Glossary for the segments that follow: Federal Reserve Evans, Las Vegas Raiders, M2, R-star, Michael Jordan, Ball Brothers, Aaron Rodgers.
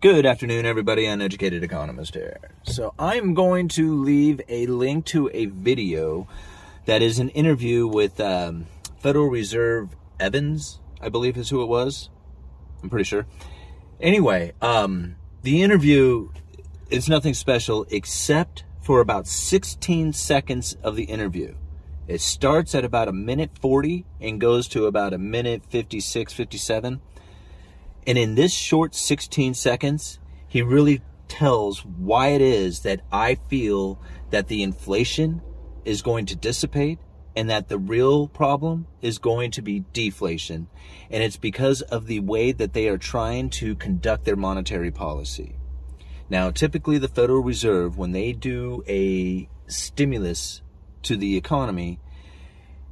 Good afternoon, everybody. Uneducated Economist here. So I'm going to leave a link to a video that is an interview with Federal Reserve Evans, I believe is who it was. I'm pretty sure. Anyway, the interview is nothing special except for about 16 seconds of the interview. It starts at about a minute 40 and goes to about a minute 56, 57. And in this short 16 seconds, he really tells why it is that I feel that the inflation is going to dissipate and that the real problem is going to be deflation. And it's because of the way that they are trying to conduct their monetary policy. Now, typically the Federal Reserve, when they do a stimulus to the economy,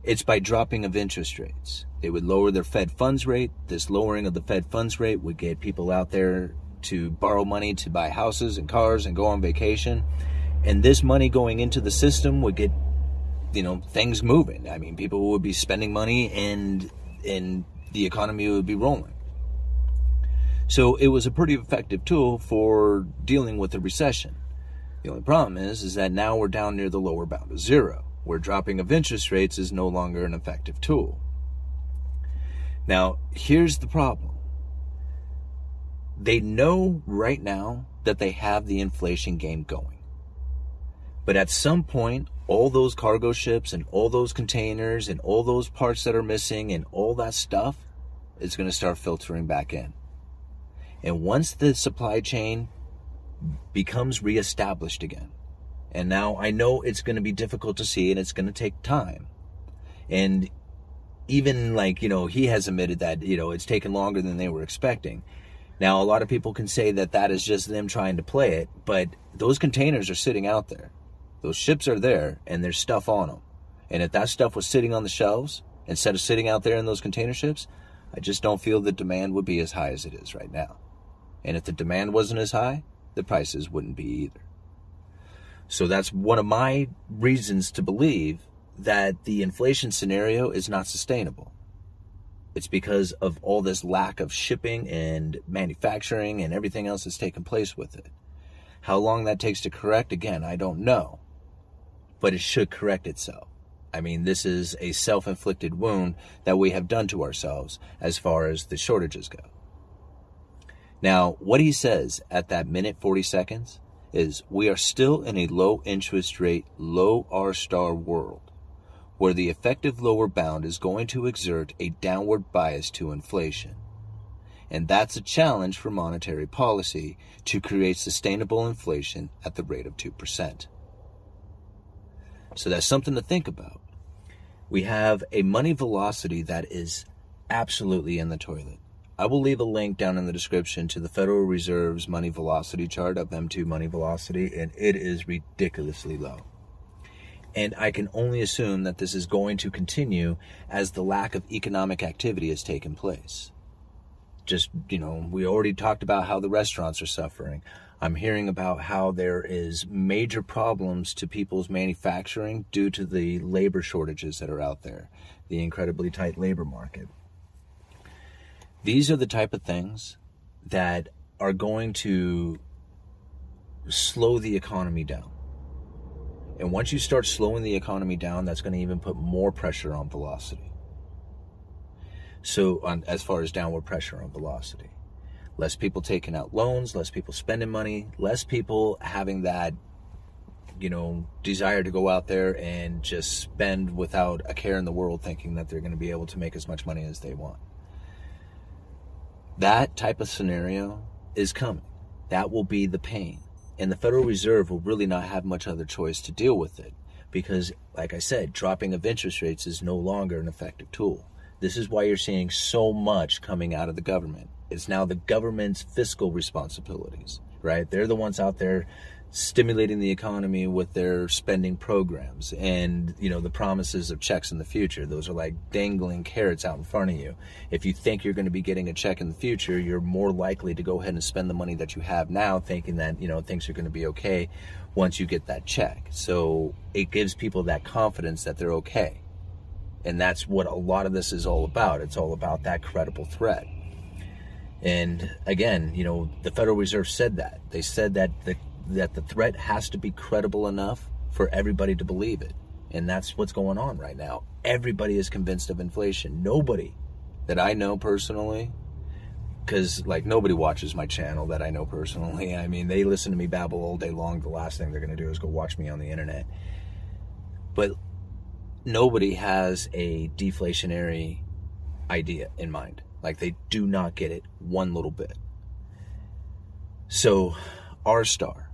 it's by dropping of interest rates. They would lower their Fed funds rate. This lowering of the Fed funds rate would get people out there to borrow money to buy houses and cars and go on vacation. And this money going into the system would get, things moving. I mean, people would be spending money and the economy would be rolling. So it was a pretty effective tool for dealing with the recession. The only problem is that now we're down near the lower bound of zero, where dropping of interest rates is no longer an effective tool. Now, here's the problem. They know right now that they have the inflation game going. But at some point, all those cargo ships and all those containers and all those parts that are missing and all that stuff is going to start filtering back in. And once the supply chain becomes reestablished again, and now I know it's going to be difficult to see and it's going to take time. And even he has admitted that, it's taken longer than they were expecting. Now, a lot of people can say that is just them trying to play it, but those containers are sitting out there. Those ships are there and there's stuff on them. And if that stuff was sitting on the shelves instead of sitting out there in those container ships, I just don't feel the demand would be as high as it is right now. And if the demand wasn't as high, the prices wouldn't be either. So that's one of my reasons to believe that the inflation scenario is not sustainable. It's because of all this lack of shipping and manufacturing and everything else that's taken place with it. How long that takes to correct, again, I don't know. But it should correct itself. I mean, this is a self-inflicted wound that we have done to ourselves as far as the shortages go. Now, what he says at that minute 40 seconds is we are still in a low interest rate, low R-star world, where the effective lower bound is going to exert a downward bias to inflation. And that's a challenge for monetary policy to create sustainable inflation at the rate of 2%. So that's something to think about. We have a money velocity that is absolutely in the toilet. I will leave a link down in the description to the Federal Reserve's money velocity chart of M2 money velocity, and it is ridiculously low. And I can only assume that this is going to continue as the lack of economic activity has taken place. Just, we already talked about how the restaurants are suffering. I'm hearing about how there is major problems to people's manufacturing due to the labor shortages that are out there, the incredibly tight labor market. These are the type of things that are going to slow the economy down. And once you start slowing the economy down, that's going to even put more pressure on velocity. As far as downward pressure on velocity, less people taking out loans, less people spending money, less people having that, desire to go out there and just spend without a care in the world, thinking that they're going to be able to make as much money as they want. That type of scenario is coming. That will be the pain. And the Federal Reserve will really not have much other choice to deal with it because, like I said, dropping of interest rates is no longer an effective tool. This is why you're seeing so much coming out of the government. It's now the government's fiscal responsibilities, right? They're the ones out there stimulating the economy with their spending programs and, you know, the promises of checks in the future. Those are like dangling carrots out in front of you. If you think you're going to be getting a check in the future, you're more likely to go ahead and spend the money that you have now, thinking that, you know, things are going to be okay once you get that check. So it gives people that confidence that they're okay. And that's what a lot of this is all about. It's all about that credible threat. And again, you know, the Federal Reserve said that. They said that the threat has to be credible enough for everybody to believe it. And that's what's going on right now. Everybody is convinced of inflation. Nobody that I know personally, because like nobody watches my channel that I know personally. I mean, they listen to me babble all day long. The last thing they're going to do is go watch me on the internet. But nobody has a deflationary idea in mind. Like, they do not get it one little bit. So R-star.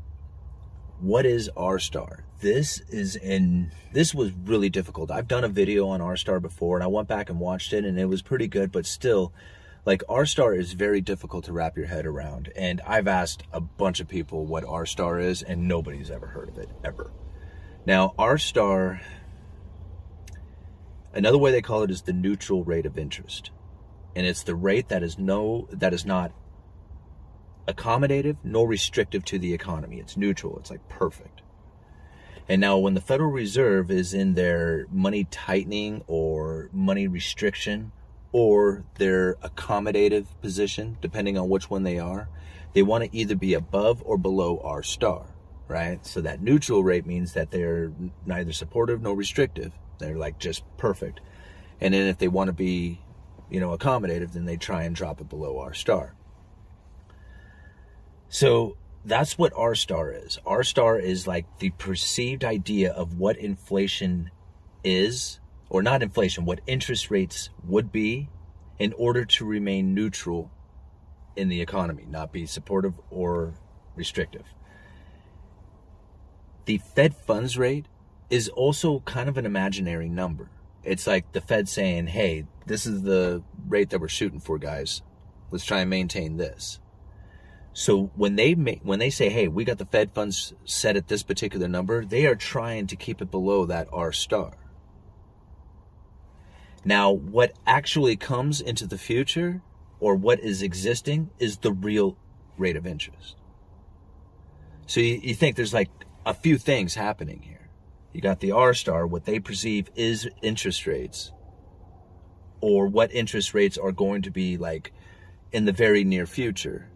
What is R-star? This was really difficult. I've done a video on R-star before, and I went back and watched it, and it was pretty good, but still, like, R-star is very difficult to wrap your head around. And I've asked a bunch of people what R-star is, and nobody's ever heard of it, ever. Now, R-star, another way they call it is the neutral rate of interest. And it's the rate that is not accommodative nor restrictive to the economy. It's neutral. It's like perfect. And now when the Federal Reserve is in their money tightening or money restriction or their accommodative position, depending on which one they are, they want to either be above or below R-star, right? So that neutral rate means that they're neither supportive nor restrictive. They're like just perfect. And then if they want to be, you know, accommodative, then they try and drop it below R-star. So that's what R-star is. R-star is like the perceived idea of what inflation is, or not inflation, what interest rates would be in order to remain neutral in the economy, not be supportive or restrictive. The Fed funds rate is also kind of an imaginary number. It's like the Fed saying, hey, this is the rate that we're shooting for, guys. Let's try and maintain this. So when they say, hey, we got the Fed funds set at this particular number, they are trying to keep it below that R-star. Now, what actually comes into the future, or what is existing, is the real rate of interest. So you think there's like a few things happening here. You got the R-star, what they perceive is interest rates, or what interest rates are going to be like in the very near future.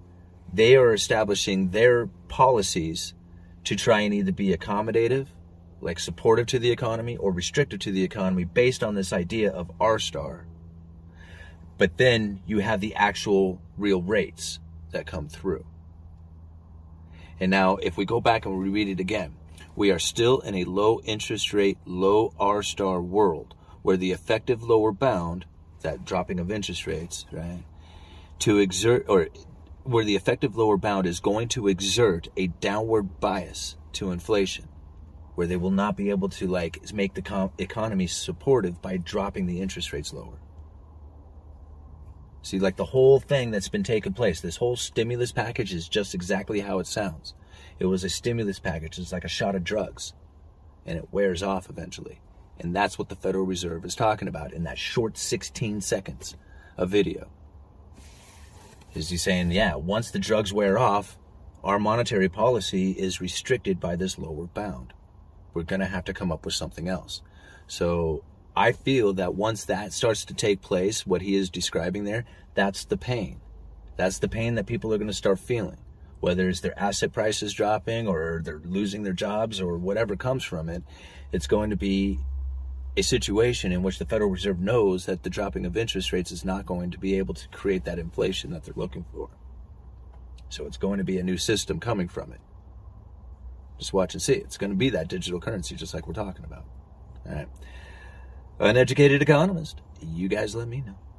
They are establishing their policies to try and either be accommodative, like supportive to the economy, or restrictive to the economy based on this idea of R-star. But then you have the actual real rates that come through. And now if we go back and we read it again, we are still in a low interest rate, low R-star world where the effective lower bound, that dropping of interest rates, right, where the effective lower bound is going to exert a downward bias to inflation, where they will not be able to like make the economy supportive by dropping the interest rates lower. See, like the whole thing that's been taking place, this whole stimulus package is just exactly how it sounds. It was a stimulus package. It's like a shot of drugs, and it wears off eventually. And that's what the Federal Reserve is talking about in that short 16 seconds of video. Is he saying, yeah, once the drugs wear off, our monetary policy is restricted by this lower bound. We're going to have to come up with something else. So I feel that once that starts to take place, what he is describing there, that's the pain. That's the pain that people are going to start feeling. Whether it's their asset prices dropping or they're losing their jobs or whatever comes from it, it's going to be a situation in which the Federal Reserve knows that the dropping of interest rates is not going to be able to create that inflation that they're looking for. So it's going to be a new system coming from it. Just watch and see. It's going to be that digital currency just like we're talking about. All right. An educated economist, you guys let me know.